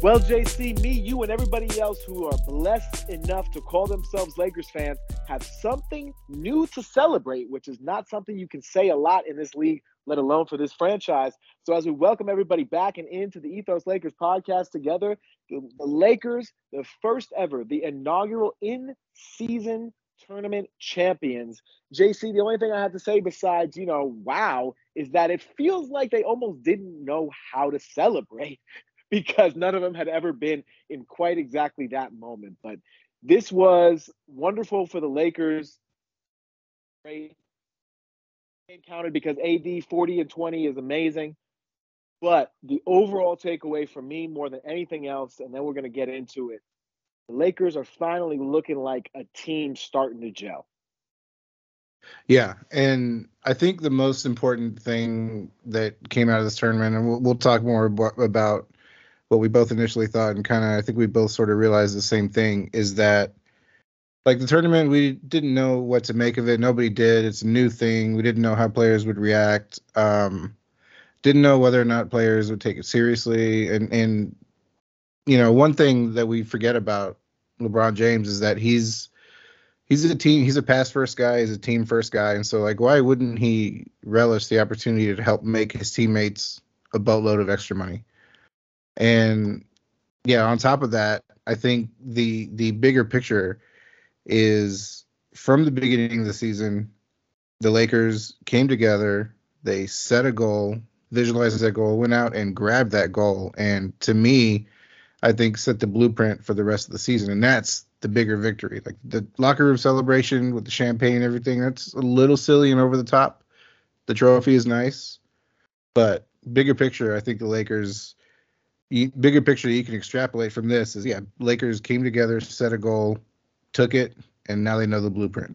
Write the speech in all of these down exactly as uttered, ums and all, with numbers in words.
Well, J C, me, you, and everybody else who are blessed enough to call themselves Lakers fans have something new to celebrate, which is not something you can say a lot in this league, let alone for this franchise. So as we welcome everybody back and into the Ethos Lakers podcast together, the Lakers, the first ever, the inaugural in-season tournament champions. J C, the only thing I have to say besides, you know, wow, is that it feels like they almost didn't know how to celebrate, because none of them had ever been in quite exactly that moment. But this was wonderful for the Lakers. Great. Counted because A D forty and twenty is amazing. But the overall takeaway for me more than anything else, and then we're going to get into it, the Lakers are finally looking like a team starting to gel. Yeah, and I think the most important thing that came out of this tournament, and we'll, we'll talk more ab- about what we both initially thought, and kind of I think we both sort of realized the same thing, is that, like, the tournament, we didn't know what to make of it. Nobody did. It's a new thing. We didn't know how players would react. Um, didn't know whether or not players would take it seriously. And, and, you know, one thing that we forget about LeBron James is that he's he's a team. He's a pass first guy. He's a team first guy. And so, like, why wouldn't he relish the opportunity to help make his teammates a boatload of extra money? And yeah, on top of that, I think the the bigger picture is, from the beginning of the season, the Lakers came together, they set a goal, visualized that goal, went out and grabbed that goal, and to me, I think set the blueprint for the rest of the season, and that's the bigger victory. Like, the locker room celebration with the champagne and everything, that's a little silly and over the top. The trophy is nice, but bigger picture, I think the Lakers... You, bigger picture you can extrapolate from this is, yeah, Lakers came together, set a goal, took it, and now they know the blueprint.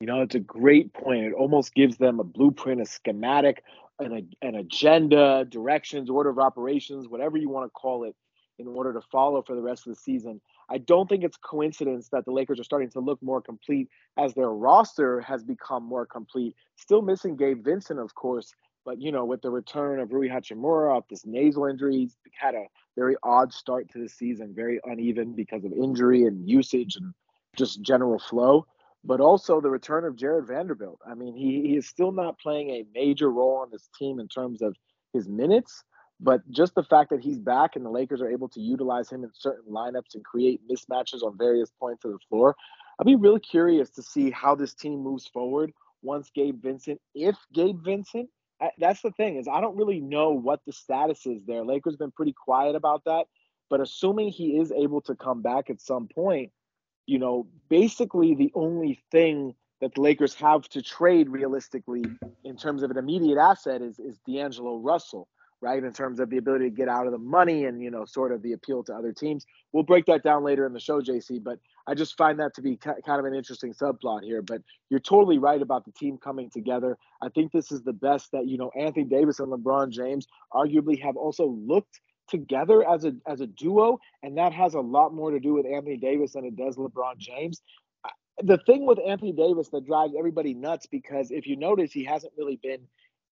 You know, it's a great point. It almost gives them a blueprint, a schematic, an, an agenda, directions, order of operations, whatever you want to call it, in order to follow for the rest of the season. I don't think it's coincidence that the Lakers are starting to look more complete as their roster has become more complete. Still missing Gabe Vincent, of course. But, you know, with the return of Rui Hachimura off this nasal injury, he's had a very odd start to the season, very uneven because of injury and usage and just general flow. But also the return of Jared Vanderbilt. I mean, he, he is still not playing a major role on this team in terms of his minutes, but just the fact that he's back and the Lakers are able to utilize him in certain lineups and create mismatches on various points of the floor. I'd be really curious to see how this team moves forward once Gabe Vincent, if Gabe Vincent, that's the thing, is I don't really know what the status is there. Lakers been pretty quiet about that, but assuming he is able to come back at some point, you know, basically the only thing that the Lakers have to trade realistically in terms of an immediate asset is is D'Angelo Russell, right? In terms of the ability to get out of the money and, you know, sort of the appeal to other teams. We'll break that down later in the show, J C, but I just find that to be kind of an interesting subplot here, but you're totally right about the team coming together. I think this is the best that, you know, Anthony Davis and LeBron James arguably have also looked together as a as a duo, and that has a lot more to do with Anthony Davis than it does LeBron James. The thing with Anthony Davis that drives everybody nuts, because if you notice, he hasn't really been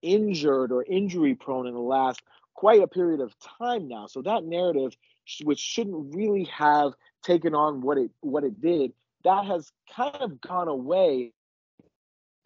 injured or injury prone in the last quite a period of time now. So that narrative, which shouldn't really have taken on what it what it did, that has kind of gone away.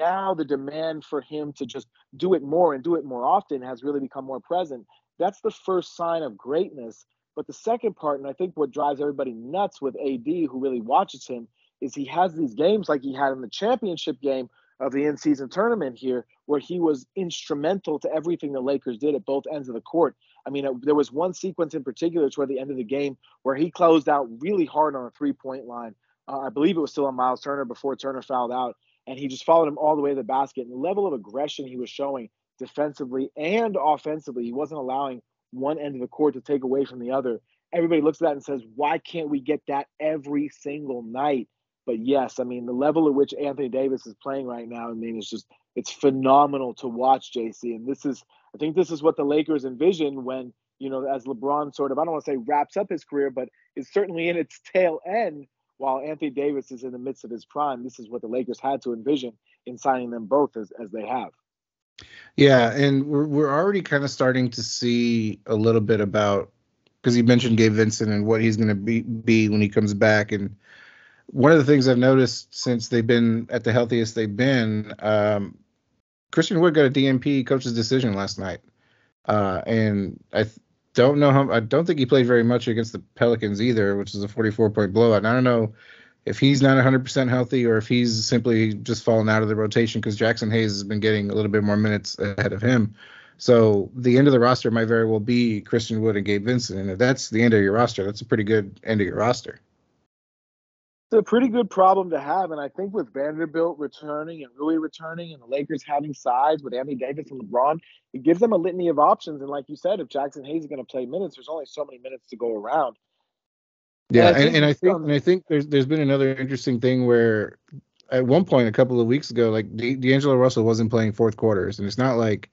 Now the demand for him to just do it more and do it more often has really become more present. That's the first sign of greatness. But the second part, and I think what drives everybody nuts with A D who really watches him, is he has these games like he had in the championship game of the in-season tournament here, where he was instrumental to everything the Lakers did at both ends of the court. I mean, it, there was one sequence in particular toward the end of the game where he closed out really hard on a three-point line. Uh, I believe it was still on Miles Turner before Turner fouled out, and he just followed him all the way to the basket. And the level of aggression he was showing defensively and offensively, he wasn't allowing one end of the court to take away from the other. Everybody looks at that and says, why can't we get that every single night? But yes, I mean, the level at which Anthony Davis is playing right now, I mean, it's just, it's phenomenal to watch, J C. And this is, I think this is what the Lakers envision when, you know, as LeBron sort of, I don't want to say wraps up his career, but is certainly in its tail end while Anthony Davis is in the midst of his prime. This is what the Lakers had to envision in signing them both as, as they have. Yeah. And we're, we're already kind of starting to see a little bit about because you mentioned Gabe Vincent and what he's going to be, be when he comes back. And one of the things I've noticed since they've been at the healthiest they've been, um, Christian Wood got a D N P coach's decision last night. Uh, and I th- don't know how, I don't think he played very much against the Pelicans either, which is a forty-four point blowout. And I don't know if he's not one hundred percent healthy or if he's simply just fallen out of the rotation because Jackson Hayes has been getting a little bit more minutes ahead of him. So the end of the roster might very well be Christian Wood and Gabe Vincent. And if that's the end of your roster, that's a pretty good end of your roster. It's a pretty good problem to have. And I think with Vanderbilt returning and Rui returning and the Lakers having sides with Anthony Davis and LeBron, it gives them a litany of options. And like you said, if Jackson Hayes is going to play minutes, there's only so many minutes to go around. Yeah, and I think, and I think, and I think there's, there's been another interesting thing where at one point a couple of weeks ago, like D- D'Angelo Russell wasn't playing fourth quarters, and it's not like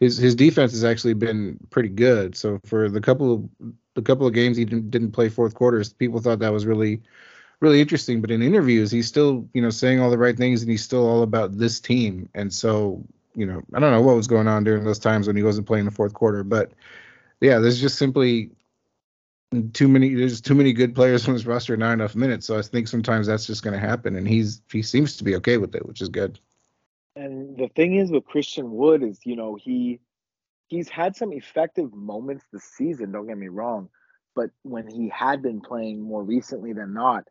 his his defense has actually been pretty good. So for the couple of the couple of games he didn't, didn't play fourth quarters, people thought that was really really interesting. But in interviews, he's still you know saying all the right things, and he's still all about this team. And so you know I don't know what was going on during those times when he wasn't playing the fourth quarter, but yeah, there's just simply too many there's too many good players on this roster, not enough minutes. So I think sometimes that's just going to happen, and he's he seems to be okay with it, which is good. And the thing is with Christian Wood is, you know, he he's had some effective moments this season, don't get me wrong, but when he had been playing more recently than not,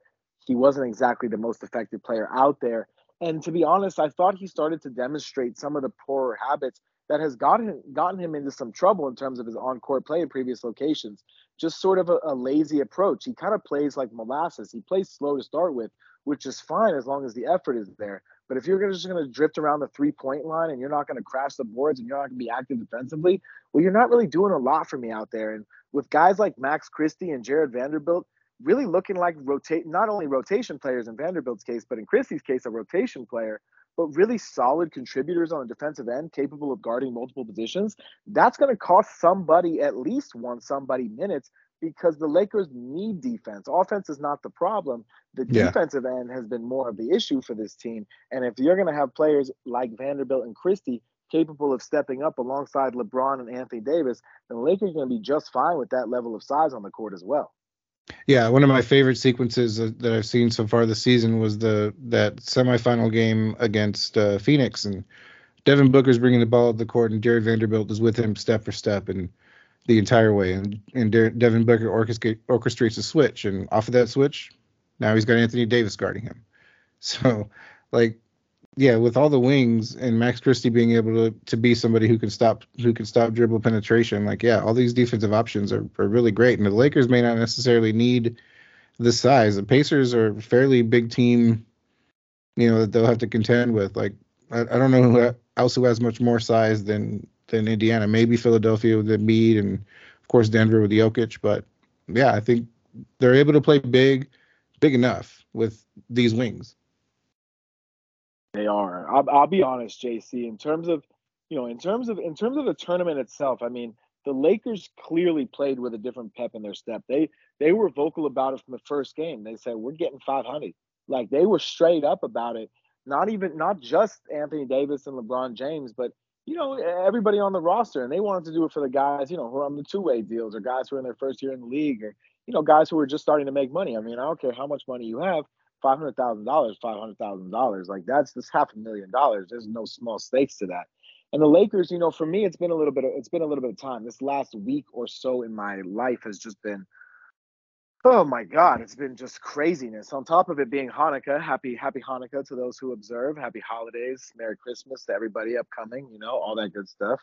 he wasn't exactly the most effective player out there. And to be honest, I thought he started to demonstrate some of the poorer habits that has gotten, gotten him into some trouble in terms of his on-court play in previous locations. Just sort of a, a lazy approach. He kind of plays like molasses. He plays slow to start with, which is fine as long as the effort is there. But if you're gonna, just going to drift around the three-point line and you're not going to crash the boards and you're not going to be active defensively, well, you're not really doing a lot for me out there. And with guys like Max Christie and Jared Vanderbilt really looking like rotate, not only rotation players in Vanderbilt's case, but in Christie's case, a rotation player, but really solid contributors on the defensive end, capable of guarding multiple positions, that's going to cost somebody at least one somebody minutes because the Lakers need defense. Offense is not the problem. The yeah. defensive end has been more of the issue for this team. And if you're going to have players like Vanderbilt and Christie capable of stepping up alongside LeBron and Anthony Davis, then the Lakers are going to be just fine with that level of size on the court as well. Yeah, one of my favorite sequences that I've seen so far this season was the that semifinal game against uh, Phoenix, and Devin Booker's bringing the ball up the court, and Jared Vanderbilt is with him step for step and the entire way, and and De- Devin Booker orchestrate, orchestrates a switch, and off of that switch, now he's got Anthony Davis guarding him. So, like, yeah, with all the wings and Max Christie being able to to be somebody who can stop who can stop dribble penetration, like yeah, all these defensive options are, are really great. And the Lakers may not necessarily need the size. The Pacers are a fairly big team, you know, that they'll have to contend with. Like I, I don't know who else who has much more size than than Indiana. Maybe Philadelphia with Embiid, and of course Denver with Jokic. But yeah, I think they're able to play big, big enough with these wings. They are. I'll, I'll be honest, J C, in terms of, you know, in terms of, in terms of the tournament itself, I mean, the Lakers clearly played with a different pep in their step. They, they were vocal about it from the first game. They said, we're getting five hundred. Like they were straight up about it. Not even, not just Anthony Davis and LeBron James, but, you know, everybody on the roster. And they wanted to do it for the guys, you know, who are on the two-way deals or guys who are in their first year in the league or, you know, guys who are just starting to make money. I mean, I don't care how much money you have. five hundred thousand dollars, five hundred thousand dollars. Like that's just half a million dollars. There's no small stakes to that. And the Lakers, you know, for me, it's been a little bit of, it's been a little bit of time. This last week or so in my life has just been, oh my God, it's been just craziness. On top of it being Hanukkah, happy, happy Hanukkah to those who observe, happy holidays, Merry Christmas to everybody upcoming, you know, all that good stuff.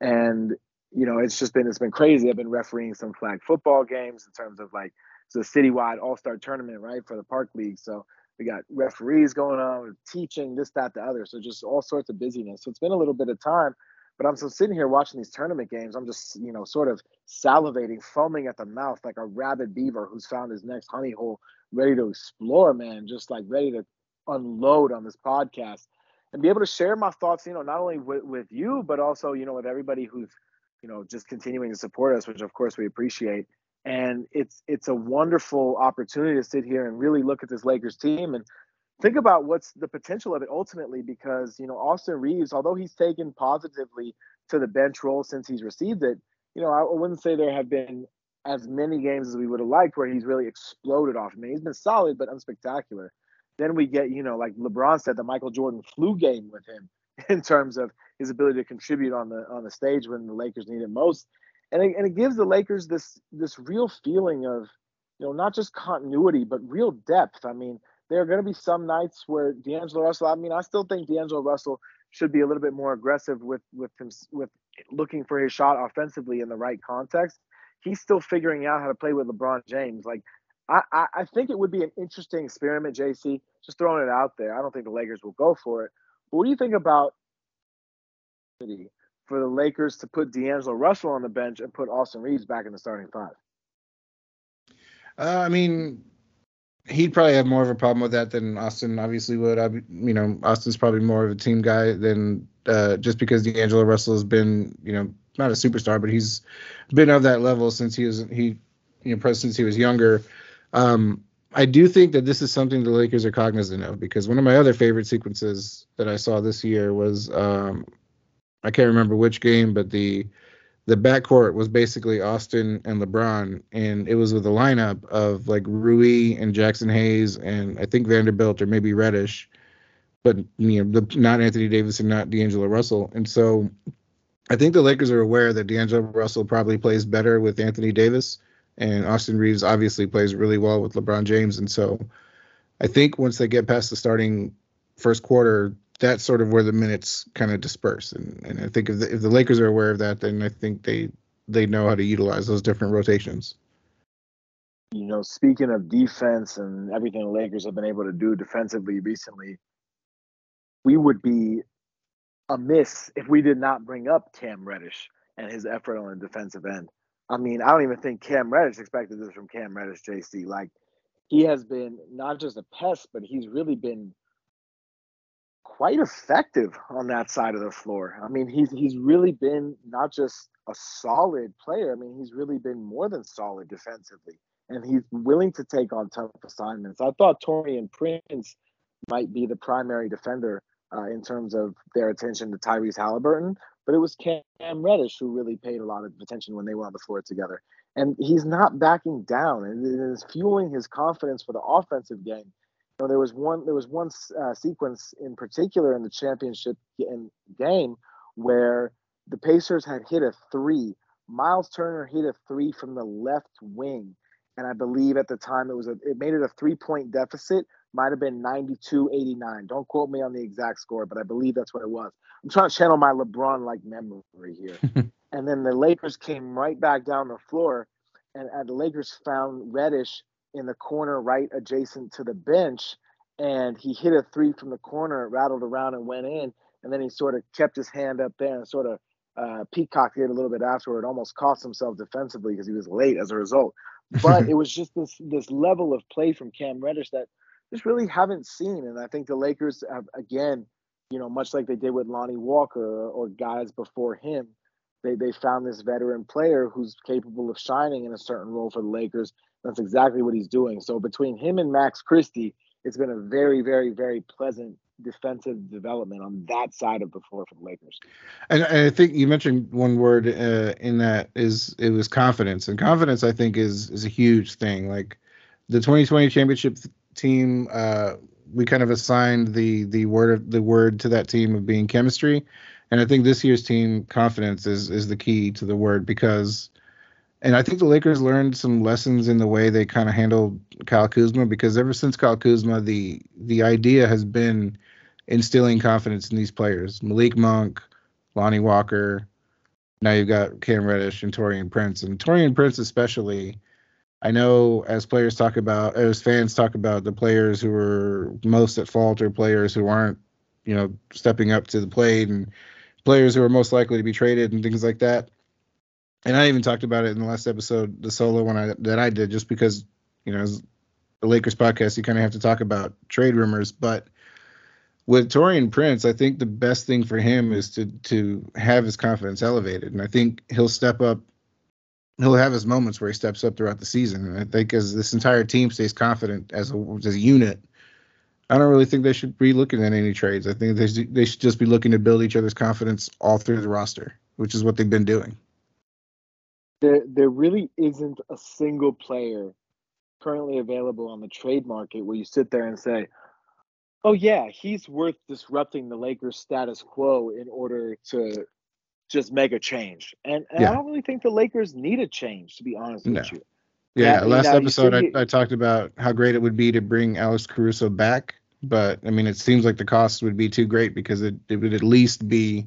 And, you know, it's just been, it's been crazy. I've been refereeing some flag football games in terms of like, it's a citywide all-star tournament, right, for the Park League. So we got referees going on, teaching, this, that, the other. So just all sorts of busyness. So it's been a little bit of time, but I'm still sitting here watching these tournament games. I'm just, you know, sort of salivating, foaming at the mouth like a rabid beaver who's found his next honey hole, ready to explore, man, just like ready to unload on this podcast and be able to share my thoughts, you know, not only with, with you, but also, you know, with everybody who's, you know, just continuing to support us, which, of course, we appreciate. And it's it's a wonderful opportunity to sit here and really look at this Lakers team and think about what's the potential of it ultimately, because, you know, Austin Reeves, although he's taken positively to the bench role since he's received it, you know, I wouldn't say there have been as many games as we would have liked where he's really exploded off. I mean, he's been solid but unspectacular. Then we get, you know, like LeBron said, the Michael Jordan flu game with him in terms of his ability to contribute on the on the stage when the Lakers need it most. And it, and it gives the Lakers this this real feeling of, you know, not just continuity, but real depth. I mean, there are going to be some nights where D'Angelo Russell, I mean, I still think D'Angelo Russell should be a little bit more aggressive with with him, with looking for his shot offensively in the right context. He's still figuring out how to play with LeBron James. Like, I, I, I think it would be an interesting experiment, J C, just throwing it out there. I don't think the Lakers will go for it. But what do you think about for the Lakers to put D'Angelo Russell on the bench and put Austin Reeves back in the starting five? Uh, I mean, he'd probably have more of a problem with that than Austin obviously would. I, you know, Austin's probably more of a team guy than uh, just because D'Angelo Russell has been, you know, not a superstar, but he's been of that level since he was he, you know, since he was younger. Um, I do think that this is something the Lakers are cognizant of, because one of my other favorite sequences that I saw this year was um, I can't remember which game, but the the backcourt was basically Austin and LeBron, and it was with a lineup of like Rui and Jackson Hayes and I think Vanderbilt or maybe Reddish, but you know, the, not Anthony Davis and not D'Angelo Russell. And so I think the Lakers are aware that D'Angelo Russell probably plays better with Anthony Davis, and Austin Reeves obviously plays really well with LeBron James. And so I think once they get past the starting first quarter, that's sort of where the minutes kind of disperse. And and I think if the, if the Lakers are aware of that, then I think they, they know how to utilize those different rotations. You know, speaking of defense and everything the Lakers have been able to do defensively recently, we would be amiss if we did not bring up Cam Reddish and his effort on the defensive end. I mean, I don't even think Cam Reddish expected this from Cam Reddish, J C. Like, he has been not just a pest, but he's really been quite effective on that side of the floor. I mean, he's he's really been not just a solid player. I mean, he's really been more than solid defensively, and he's willing to take on tough assignments. I thought Torian Prince might be the primary defender uh, in terms of their attention to Tyrese Halliburton, but it was Cam Reddish who really paid a lot of attention when they were on the floor together. And he's not backing down, and it is fueling his confidence for the offensive game. You know, there was one there was one uh, sequence in particular in the championship game where the Pacers had hit a three. Miles Turner hit a three from the left wing, and I believe at the time it was a, it made it a three-point deficit. Might have been ninety-two eighty-nine. Don't quote me on the exact score, but I believe that's what it was. I'm trying to channel my LeBron-like memory here. And then the Lakers came right back down the floor, and uh, the Lakers found Reddish in the corner right adjacent to the bench, and he hit a three from the corner. It rattled around and went in, and then he sort of kept his hand up there and sort of uh, peacocked it a little bit afterward, almost cost himself defensively because he was late as a result. But it was just this this level of play from Cam Reddish that just really haven't seen. And I think the Lakers have, again, you know, much like they did with Lonnie Walker or guys before him, they they found this veteran player who's capable of shining in a certain role for the Lakers. That's exactly what he's doing. So between him and Max Christie, it's been a very, very, very pleasant defensive development on that side of the floor for the Lakers. And, and I think you mentioned one word uh, in that is it was confidence. And confidence, I think, is is a huge thing. Like the twenty twenty championship th- team, uh, we kind of assigned the the word of, the word to that team of being chemistry, and I think this year's team confidence is is the key to the word, because, and I think the Lakers learned some lessons in the way they kind of handled Kyle Kuzma, because ever since Kyle Kuzma, the the idea has been instilling confidence in these players: Malik Monk, Lonnie Walker. Now you've got Cam Reddish and Torian Prince, and Torian Prince especially. I know as players talk about, as fans talk about the players who are most at fault or players who aren't, you know, stepping up to the plate and players who are most likely to be traded and things like that. And I even talked about it in the last episode, the solo one I, that I did, just because, you know, as a Lakers podcast, you kind of have to talk about trade rumors. But with Torian Prince, I think the best thing for him is to to have his confidence elevated. And I think he'll step up. He'll have his moments where he steps up throughout the season. And I think as this entire team stays confident as a, as a unit, I don't really think they should be looking at any trades. I think they, they should just be looking to build each other's confidence all through the roster, which is what they've been doing. there there really isn't a single player currently available on the trade market where you sit there and say, oh yeah, he's worth disrupting the Lakers status quo in order to just make a change. And, and yeah. I don't really think the Lakers need a change, to be honest no. with you. Yeah, yeah last now, episode I, I talked about how great it would be to bring Alex Caruso back. But, I mean, it seems like the cost would be too great because it, it would at least be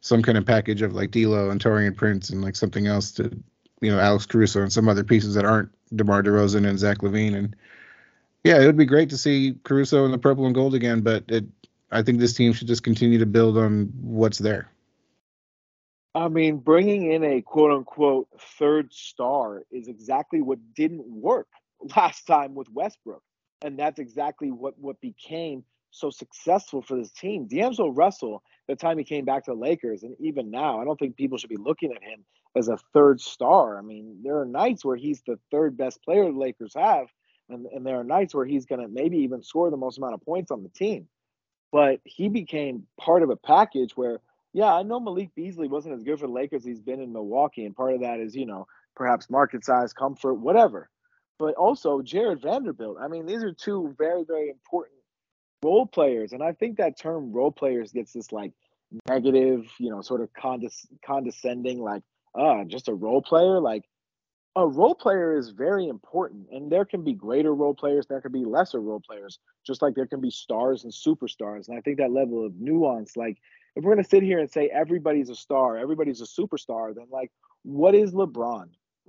some kind of package of, like, D'Lo and Torian Prince and, like, something else to, you know, Alex Caruso and some other pieces that aren't DeMar DeRozan and Zach LaVine. And, yeah, it would be great to see Caruso in the purple and gold again, but it, I think this team should just continue to build on what's there. I mean, bringing in a quote-unquote third star is exactly what didn't work last time with Westbrook. And that's exactly what, what became so successful for this team. D'Angelo Russell, the time he came back to the Lakers, and even now, I don't think people should be looking at him as a third star. I mean, there are nights where he's the third best player the Lakers have, and, and there are nights where he's going to maybe even score the most amount of points on the team. But he became part of a package where, yeah, I know Malik Beasley wasn't as good for the Lakers as he's been in Milwaukee, and part of that is, you know, perhaps market size, comfort, whatever. But also Jared Vanderbilt. I mean, these are two very, very important role players. And I think that term role players gets this like negative, you know, sort of condes- condescending, like, uh, just a role player. Like a role player is very important. And there can be greater role players. There can be lesser role players, just like there can be stars and superstars. And I think that level of nuance, like if we're going to sit here and say everybody's a star, everybody's a superstar, then like what is LeBron?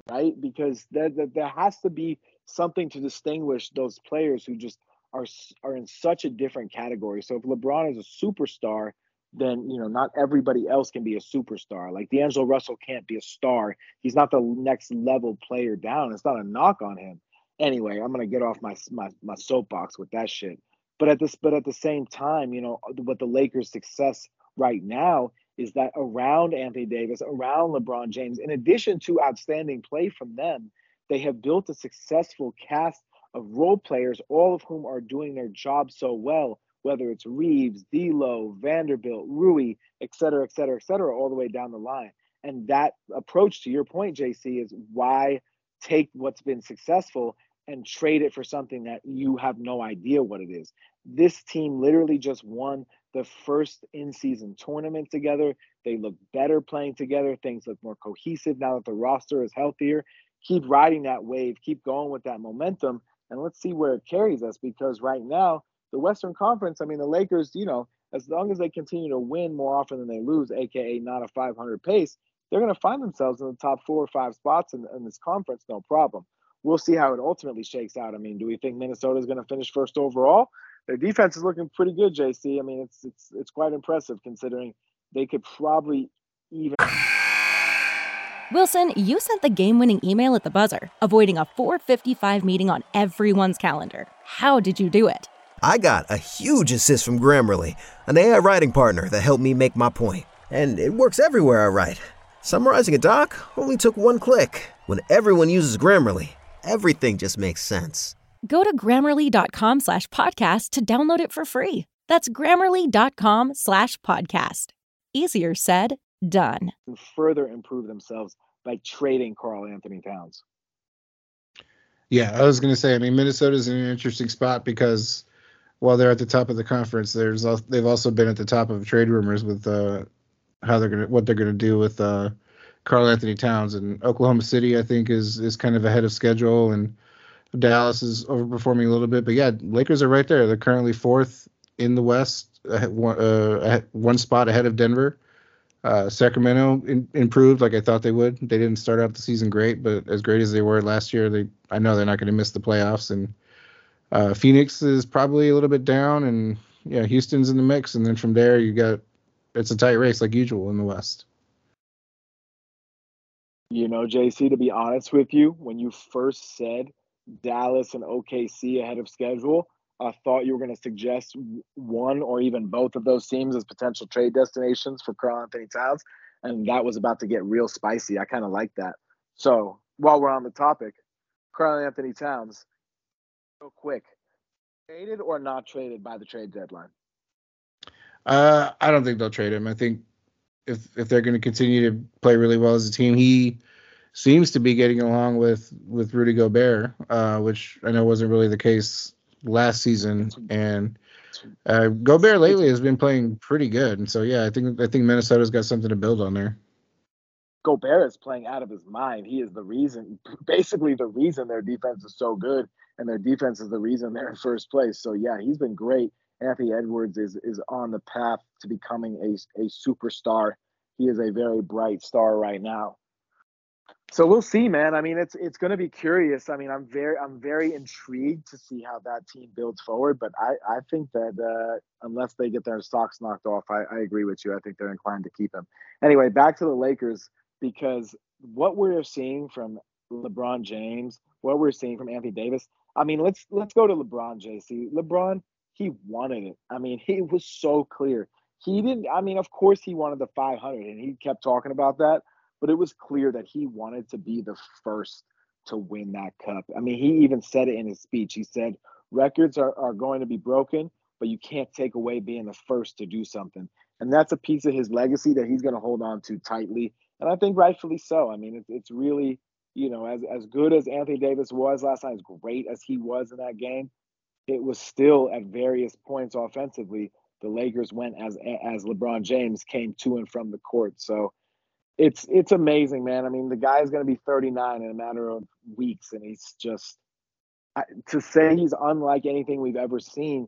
Right? Because there, there, there has to be something to distinguish those players who just are are in such a different category. So if LeBron is a superstar, then, you know, not everybody else can be a superstar. Like D'Angelo Russell can't be a star. He's not the next level player down. It's not a knock on him. Anyway, I'm going to get off my, my my soapbox with that shit. But at this, but at the same time, you know, what the Lakers' success right now is that around Anthony Davis, around LeBron James, in addition to outstanding play from them, they have built a successful cast of role players, all of whom are doing their job so well, whether it's Reeves, D'Lo, Vanderbilt, Rui, et cetera, et cetera, et cetera, all the way down the line. And that approach, to your point, J C, is why take what's been successful and trade it for something that you have no idea what it is. This team literally just won the first in-season tournament together. They look better playing together. Things look more cohesive now that the roster is healthier. Keep riding that wave. Keep going with that momentum. And let's see where it carries us, because right now, the Western Conference, I mean, the Lakers, you know, as long as they continue to win more often than they lose, a k a not a five hundred pace, they're going to find themselves in the top four or five spots in, in this conference, no problem. We'll see how it ultimately shakes out. I mean, do we think Minnesota is going to finish first overall? Their defense is looking pretty good, J C. I mean, it's it's it's quite impressive considering they could probably even... Wilson, you sent the game-winning email at the buzzer, avoiding a four fifty-five meeting on everyone's calendar. How did you do it? I got a huge assist from Grammarly, an A I writing partner that helped me make my point. And it works everywhere I write. Summarizing a doc only took one click. When everyone uses Grammarly, everything just makes sense. Go to Grammarly.com slash podcast to download it for free. That's Grammarly.com slash podcast. Easier said, done. And further improve themselves by trading Karl-Anthony Towns. Yeah, I was going to say, I mean, Minnesota's in an interesting spot because while they're at the top of the conference, there's they've also been at the top of trade rumors with uh, how they're gonna what they're going to do with uh, Karl-Anthony Towns. And Oklahoma City, I think, is is kind of ahead of schedule, and Dallas is overperforming a little bit, but yeah, Lakers are right there. They're currently fourth in the West, uh, one, uh, one spot ahead of Denver. Uh, Sacramento in, improved like I thought they would. They didn't start out the season great, but as great as they were last year, they I know they're not going to miss the playoffs. And uh, Phoenix is probably a little bit down, and yeah, Houston's in the mix. And then from there, you got it's a tight race like usual in the West. You know, J C, to be honest with you, when you first said Dallas and O K C ahead of schedule, I thought you were going to suggest one or even both of those teams as potential trade destinations for Karl-Anthony Towns, and that was about to get real spicy. I kind of like that. So while we're on the topic, Karl-Anthony Towns, real quick, traded or not traded by the trade deadline? Uh, I don't think they'll trade him. I think if if they're going to continue to play really well as a team, he seems to be getting along with, with Rudy Gobert, uh, which I know wasn't really the case last season. And uh, Gobert lately has been playing pretty good. And so, yeah, I think I think Minnesota's got something to build on there. Gobert is playing out of his mind. He is the reason, basically the reason their defense is so good, and their defense is the reason they're in first place. So, yeah, he's been great. Anthony Edwards is is on the path to becoming a, a superstar. He is a very bright star right now. So we'll see, man. I mean, it's it's going to be curious. I mean, I'm very I'm very intrigued to see how that team builds forward. But I, I think that uh, unless they get their socks knocked off, I, I agree with you. I think they're inclined to keep him. Anyway, back to the Lakers, because what we're seeing from LeBron James, what we're seeing from Anthony Davis. I mean, let's let's go to LeBron, J C. LeBron, he wanted it. I mean, he was so clear. He didn't. I mean, of course, he wanted the five hundred, and he kept talking about that. But it was clear that he wanted to be the first to win that cup. I mean, he even said it in his speech. He said, records are, are going to be broken, but you can't take away being the first to do something. And that's a piece of his legacy that he's going to hold on to tightly. And I think rightfully so. I mean, it's, it's really, you know, as, as good as Anthony Davis was last night, as great as he was in that game, it was still at various points offensively, the Lakers went as, as LeBron James came to and from the court. So, It's it's amazing, man. I mean, the guy is going to be thirty-nine in a matter of weeks, and he's just – to say he's unlike anything we've ever seen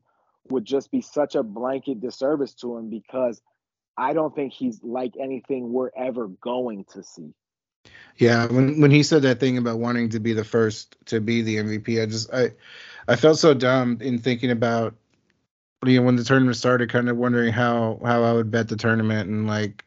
would just be such a blanket disservice to him, because I don't think he's like anything we're ever going to see. Yeah, when when he said that thing about wanting to be the first to be the M V P, I just – I I felt so dumb in thinking about, you know, when the tournament started, kind of wondering how, how I would bet the tournament, and, like,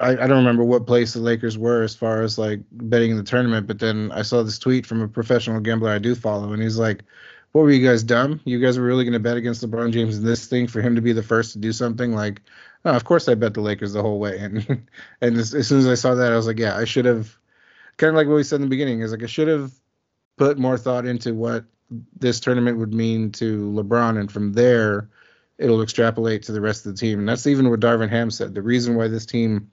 I, I don't remember what place the Lakers were as far as like betting in the tournament, but then I saw this tweet from a professional gambler I do follow, and he's like, what were you guys dumb? You guys were really going to bet against LeBron James in this thing for him to be the first to do something? Like, oh, of course I bet the Lakers the whole way. And and as, as soon as I saw that, I was like, yeah, I should have, kind of like what we said in the beginning, is like I should have put more thought into what this tournament would mean to LeBron, and from there it'll extrapolate to the rest of the team. And that's even what Darvin Ham said. The reason why this team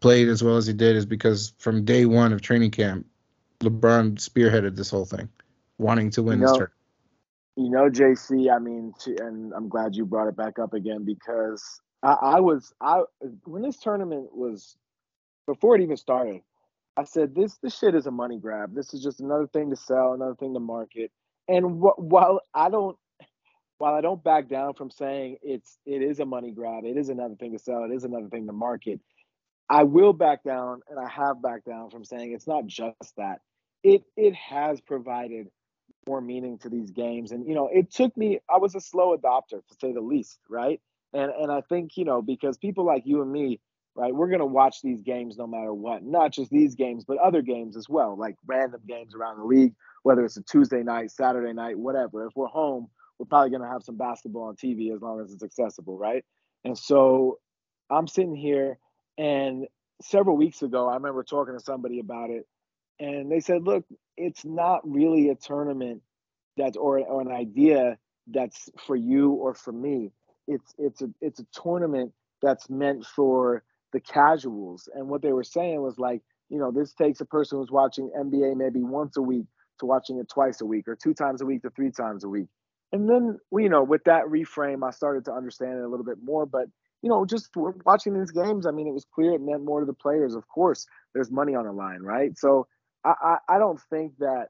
played as well as he did is because from day one of training camp, LeBron spearheaded this whole thing, wanting to win, you know, this tournament. You know, J C, I mean, and I'm glad you brought it back up again, because I, I was I when this tournament was, before it even started, I said this this shit is a money grab. This is just another thing to sell, another thing to market. And wh- while I don't while I don't back down from saying it's it is a money grab, it is another thing to sell, it is another thing to market, I will back down, and I have backed down from saying it's not just that. It it has provided more meaning to these games. And, you know, it took me – I was a slow adopter, to say the least, right? And and I think, you know, because people like you and me, right, we're going to watch these games no matter what, not just these games but other games as well, like random games around the league, whether it's a Tuesday night, Saturday night, whatever. If we're home, we're probably going to have some basketball on T V as long as it's accessible, right? And so I'm sitting here – and several weeks ago, I remember talking to somebody about it, and they said, look, it's not really a tournament that's or, or an idea that's for you or for me. It's it's a it's a tournament that's meant for the casuals. And what they were saying was like, you know, this takes a person who's watching N B A maybe once a week to watching it twice a week, or two times a week to three times a week. And then, you know, with that reframe, I started to understand it a little bit more. But you know, just watching these games, I mean, it was clear it meant more to the players. Of course, there's money on the line, right? So I, I, I don't think that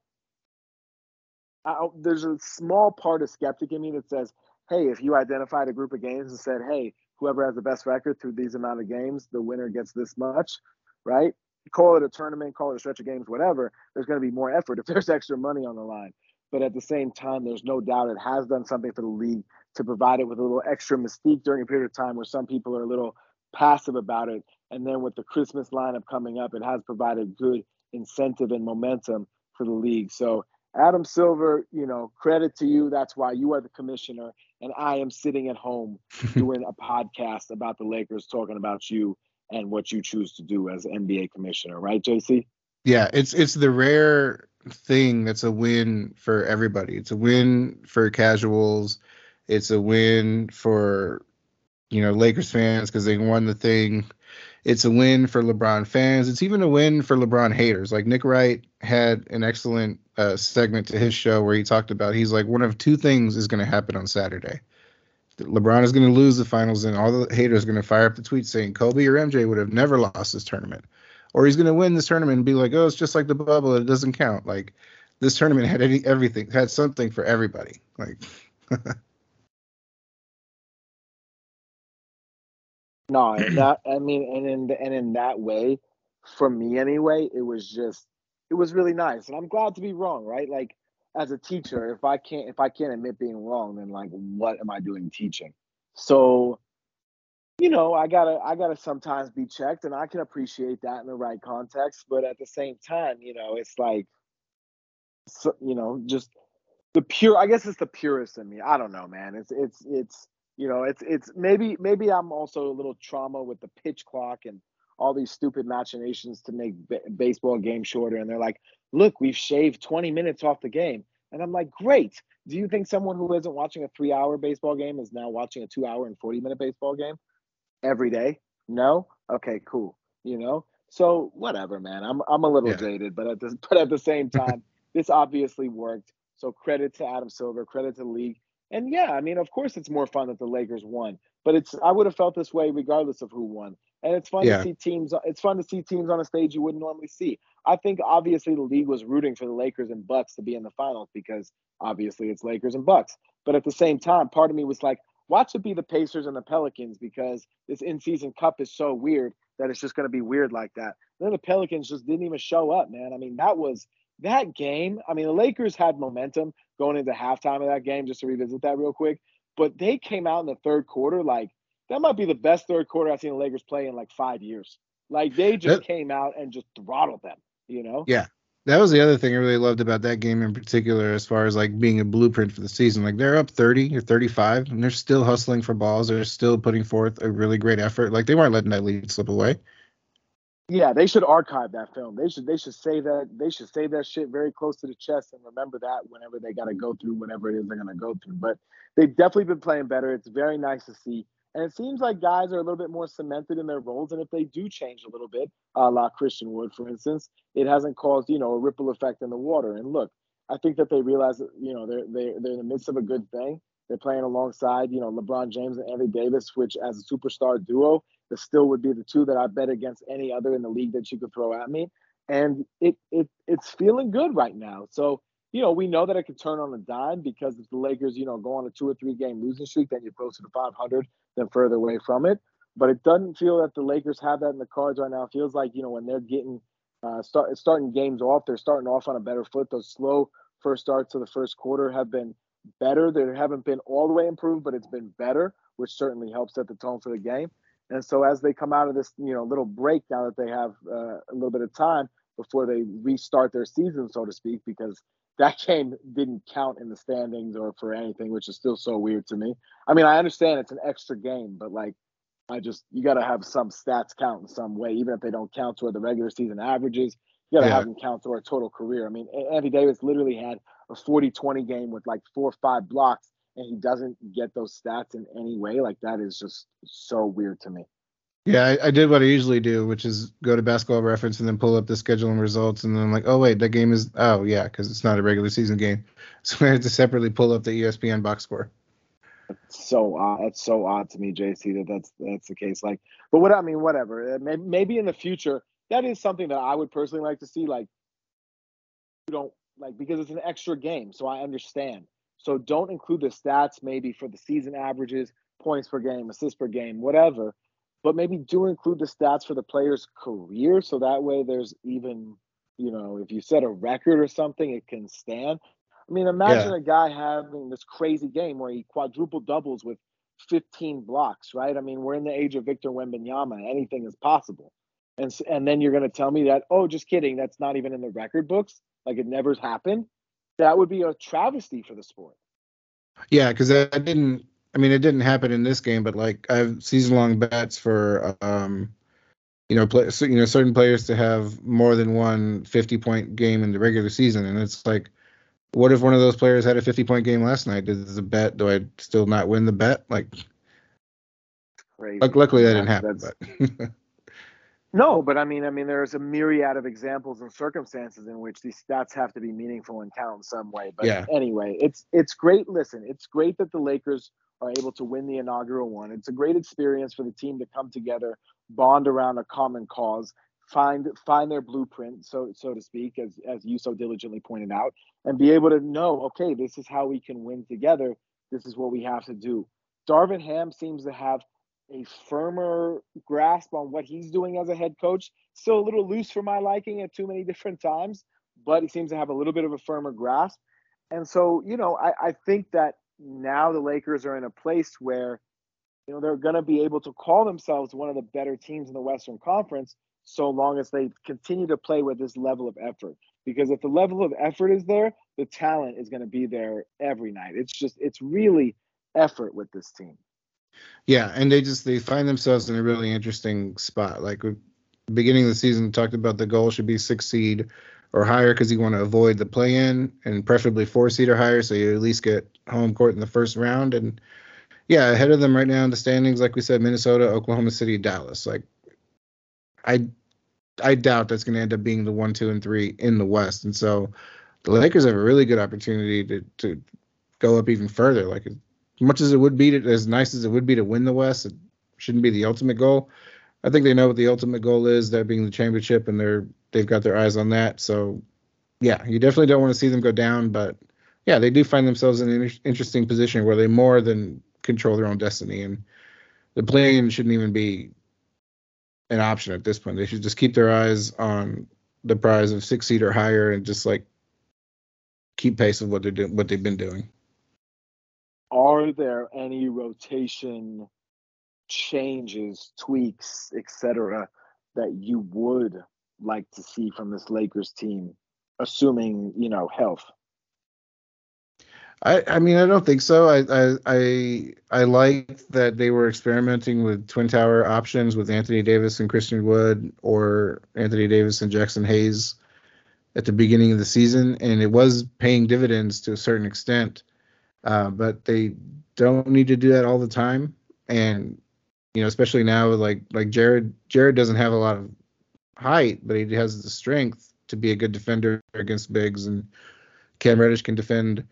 I, there's a small part of skeptic in me that says, hey, if you identified a group of games and said, hey, whoever has the best record through these amount of games, the winner gets this much, right? Call it a tournament, call it a stretch of games, whatever. There's going to be more effort if there's extra money on the line. But at the same time, there's no doubt it has done something for the league, to provide it with a little extra mystique during a period of time where some people are a little passive about it. And then with the Christmas lineup coming up, it has provided good incentive and momentum for the league. So Adam Silver, you know, credit to you. That's why you are the commissioner, and I am sitting at home doing a podcast about the Lakers, talking about you and what you choose to do as N B A commissioner. Right, J C? Yeah, it's it's the rare thing that's a win for everybody. It's a win for casuals. It's a win for, you know, Lakers fans because they won the thing. It's a win for LeBron fans. It's even a win for LeBron haters. Like Nick Wright had an excellent uh, segment to his show where he talked about, he's like, one of two things is going to happen on Saturday. LeBron is going to lose the finals and all the haters are going to fire up the tweet saying Kobe or M J would have never lost this tournament. Or he's going to win this tournament and be like, oh, it's just like the bubble. It doesn't count. Like this tournament had any, everything, had something for everybody. Like, no, that, I mean, and in the, and in that way, for me anyway, it was just, it was really nice. And I'm glad to be wrong, right? Like, as a teacher, if I can't if I can't admit being wrong, then like what am I doing teaching? So, you know, I gotta I gotta sometimes be checked, and I can appreciate that in the right context. But at the same time, you know, it's like, so, you know, just the pure. I guess it's the purest in me. I don't know, man. It's it's it's you know, it's it's maybe maybe I'm also a little trauma with the pitch clock and all these stupid machinations to make b- baseball games shorter, and they're like, look, we've shaved twenty minutes off the game. And I'm like, great. Do you think someone who isn't watching a three-hour baseball game is now watching a two-hour and forty-minute baseball game every day? No? Okay, cool. You know? So whatever, man. I'm I'm a little yeah. jaded, but at the, but at the same time, this obviously worked. So credit to Adam Silver, credit to the league. And yeah, I mean, of course it's more fun that the Lakers won, but it's I would have felt this way regardless of who won. And it's fun yeah. to see teams. It's fun to see teams on a stage you wouldn't normally see. I think obviously the league was rooting for the Lakers and Bucks to be in the finals because obviously it's Lakers and Bucks. But at the same time, part of me was like, watch it be the Pacers and the Pelicans because this in-season cup is so weird that it's just going to be weird like that. And then the Pelicans just didn't even show up, man. I mean, that was that game. I mean, the Lakers had momentum going into halftime of that game, just to revisit that real quick. But they came out in the third quarter like, that might be the best third quarter I've seen the Lakers play in like five years. Like they just that, came out and just throttled them, you know? Yeah. That was the other thing I really loved about that game in particular, as far as like being a blueprint for the season. Like they're up thirty or thirty-five and they're still hustling for balls. They're still putting forth a really great effort. Like they weren't letting that lead slip away. Yeah. They should archive that film. They should, they should say that they should say that shit very close to the chest and remember that whenever they got to go through, whatever it is they're going to go through, but they've definitely been playing better. It's very nice to see. And it seems like guys are a little bit more cemented in their roles. And if they do change a little bit, a la Christian Wood, for instance, it hasn't caused, you know, a ripple effect in the water. And look, I think that they realize that, you know, they're, they're, they're in the midst of a good thing. They're playing alongside, you know, LeBron James and Anthony Davis, which as a superstar duo, the still would be the two that I bet against any other in the league that you could throw at me. And it it it's feeling good right now. So, you know, we know that it could turn on a dime because if the Lakers, you know, go on a two or three game losing streak, then you're closer to five hundred than further away from it. But it doesn't feel that the Lakers have that in the cards right now. It feels like, you know, when they're getting uh, start starting games off, they're starting off on a better foot. Those slow first starts to the first quarter have been better. They haven't been all the way improved, but it's been better, which certainly helps set the tone for the game. And so as they come out of this, you know, little break now that they have uh, a little bit of time before they restart their season, so to speak, because that game didn't count in the standings or for anything, which is still so weird to me. I mean, I understand it's an extra game, but like, I just, you got to have some stats count in some way, even if they don't count toward the regular season averages, you got to yeah. have them count toward total career. I mean, Anthony Davis literally had a forty twenty game with like four or five blocks and he doesn't get those stats in any way. Like that is just so weird to me. Yeah, I, I did what I usually do, which is go to Basketball Reference and then pull up the schedule and results. And then I'm like, oh, wait, that game is – oh, yeah, because it's not a regular season game. So I had to separately pull up the E S P N box score. It's so odd. That's so odd to me, J C, that that's, that's the case. Like, but what I mean, whatever. Maybe, maybe in the future, that is something that I would personally like to see. Like, you don't – like, because it's an extra game, so I understand. So don't include the stats maybe for the season averages, points per game, assists per game, whatever. But maybe do include the stats for the player's career, so that way there's even, you know, if you set a record or something, it can stand. I mean, imagine yeah. a guy having this crazy game where he quadruple doubles with fifteen blocks, right? I mean, we're in the age of Victor Wembanyama. Anything is possible. And and then you're going to tell me that, oh, just kidding, that's not even in the record books. Like, it never's happened. That would be a travesty for the sport. Yeah, because I didn't. I mean, it didn't happen in this game, but like I have season-long bets for, um, you know, play, you know, certain players to have more than one fifty-point game in the regular season, and it's like, what if one of those players had a fifty-point game last night? This is a bet. Do I still not win the bet? Like, crazy. Like luckily that yeah, didn't happen. But No, but I mean, I mean, there's a myriad of examples and circumstances in which these stats have to be meaningful and count in some way. But yeah. anyway, it's it's great. Listen, it's great that the Lakers are able to win the inaugural one. It's a great experience for the team to come together, bond around a common cause, find find their blueprint, so so to speak, as as you so diligently pointed out, and be able to know, okay, this is how we can win together. This is what we have to do. Darvin Ham seems to have a firmer grasp on what he's doing as a head coach. Still a little loose for my liking at too many different times, but he seems to have a little bit of a firmer grasp. And so, you know, I, I think that now the Lakers are in a place where, you know, they're going to be able to call themselves one of the better teams in the Western Conference so long as they continue to play with this level of effort. Because if the level of effort is there, the talent is going to be there every night. It's just, it's really effort with this team. Yeah, and they just they find themselves in a really interesting spot. Like, beginning of the season, talked about the goal should be six seed or higher because you want to avoid the play-in, and preferably four seed or higher so you at least get home court in the first round. And, yeah, ahead of them right now in the standings, like we said, Minnesota, Oklahoma City, Dallas. Like, I, I doubt that's going to end up being the one, two, and three in the West. And so the Lakers have a really good opportunity to, to go up even further. Like, much as it would be, to, as nice as it would be to win the West, it shouldn't be the ultimate goal. I think they know what the ultimate goal is, that being the championship, and they're they've got their eyes on that. So, yeah, you definitely don't want to see them go down, but yeah, they do find themselves in an inter- interesting position where they more than control their own destiny, and the play-in shouldn't even be an option at this point. They should just keep their eyes on the prize of six seed or higher and just like keep pace with what they're doing, what they've been doing. Are there any rotation changes, tweaks, et cetera, that you would like to see from this Lakers team, assuming, you know, health? I, I mean, I don't think so. I, I I I liked that they were experimenting with twin tower options with Anthony Davis and Christian Wood, or Anthony Davis and Jackson Hayes at the beginning of the season, and it was paying dividends to a certain extent. Uh, but they don't need to do that all the time. And, you know, especially now, like like Jared, Jared doesn't have a lot of height, but he has the strength to be a good defender against bigs. And Cam Reddish can defend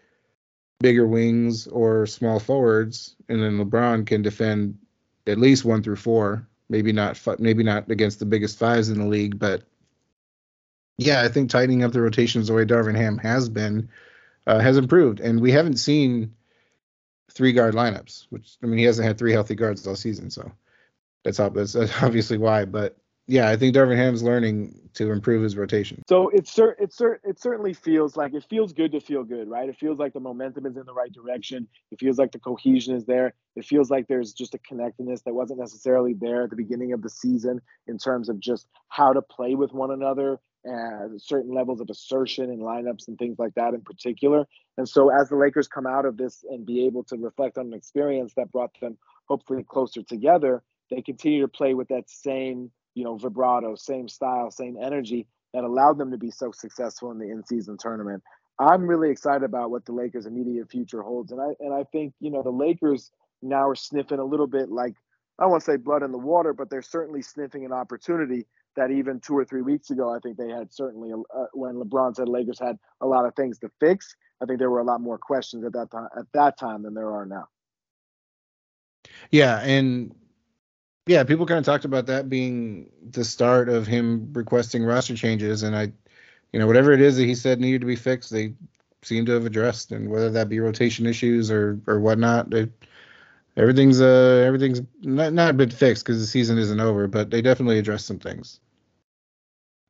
bigger wings or small forwards. And then LeBron can defend at least one through four, maybe not maybe not against the biggest fives in the league. But, yeah, I think tightening up the rotations the way Darvin Ham has been Uh, has improved, and we haven't seen three guard lineups, which, I mean, he hasn't had three healthy guards all season, so that's, that's obviously why. But yeah, I think Darvin Ham's learning to improve his rotation. So it's cer- it's cer- it certainly feels like it feels good to feel good, right? It feels like the momentum is in the right direction. It feels like the cohesion is there. It feels like there's just a connectedness that wasn't necessarily there at the beginning of the season in terms of just how to play with one another, and certain levels of assertion and lineups and things like that in particular. And so as the Lakers come out of this and be able to reflect on an experience that brought them hopefully closer together, they continue to play with that same, you know, vibrato, same style, same energy that allowed them to be so successful in the in-season tournament. I'm really excited about what the Lakers' immediate future holds. And I and I think, you know, the Lakers now are sniffing a little bit like, I don't want to say blood in the water, but they're certainly sniffing an opportunity that even two or three weeks ago, I think they had certainly, uh, when LeBron said Lakers had a lot of things to fix, I think there were a lot more questions at that time, at that time than there are now. Yeah, and yeah, people kind of talked about that being the start of him requesting roster changes, and I, you know, whatever it is that he said needed to be fixed, they seem to have addressed, and whether that be rotation issues or or whatnot, it, everything's uh everything's not not been fixed because the season isn't over, but they definitely addressed some things.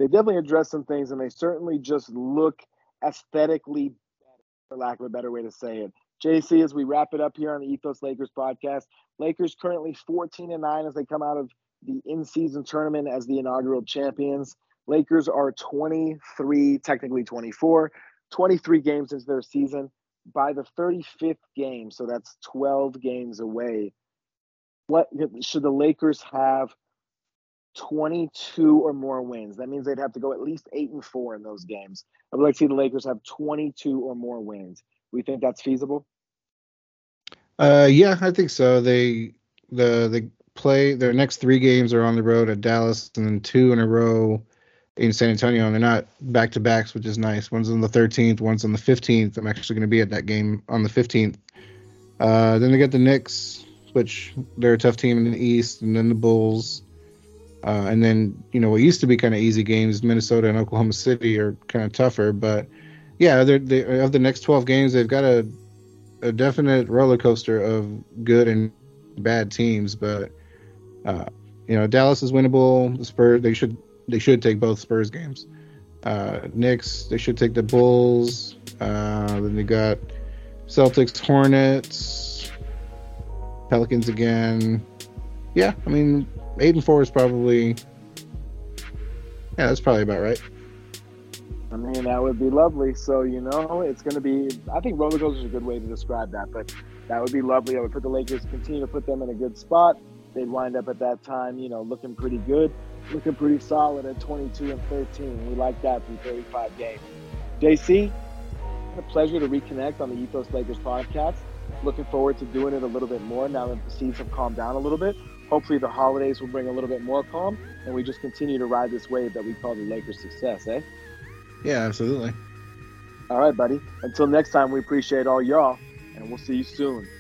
They definitely address some things, and they certainly just look aesthetically better, for lack of a better way to say it. J C, as we wrap it up here on the Ethos Lakers podcast, Lakers currently fourteen and nine as they come out of the in-season tournament as the inaugural champions. Lakers are twenty-three, technically twenty-four, twenty-three games into their season. By the thirty-fifth game, so that's twelve games away, what should the Lakers have? twenty-two or more wins. That means they'd have to go at least eight and four in those games. I would like to see the Lakers have twenty-two or more wins. We think that's feasible? Uh, yeah, I think so. They the the play their next three games are on the road at Dallas, and then two in a row in San Antonio, and they're not back-to-backs, which is nice. One's on the thirteenth, one's on the fifteenth. I'm actually going to be at that game on the fifteenth. Uh, then they get the Knicks, which they're a tough team in the East, and then the Bulls. Uh, and then, you know, what used to be kind of easy games, Minnesota and Oklahoma City are kind of tougher. But, yeah, they're, they, of the next twelve games, they've got a, a definite roller coaster of good and bad teams. But, uh, you know, Dallas is winnable. The Spurs, they should they should take both Spurs games. Uh, Knicks, they should take the Bulls. Uh, then they got Celtics, Hornets, Pelicans again. Yeah, I mean, eight and four is probably, yeah, that's probably about right. I mean, that would be lovely. So, you know, it's going to be, I think roller coaster is a good way to describe that, but that would be lovely. I would put the Lakers, continue to put them in a good spot. They'd wind up at that time, you know, looking pretty good, looking pretty solid at twenty-two and thirteen. We like that through thirty-five games. J C, a pleasure to reconnect on the Ethos Lakers podcast. Looking forward to doing it a little bit more now that the seeds have calmed down a little bit. Hopefully the holidays will bring a little bit more calm, and we just continue to ride this wave that we call the Lakers success, eh? Yeah, absolutely. All right, buddy. Until next time, we appreciate all y'all, and we'll see you soon.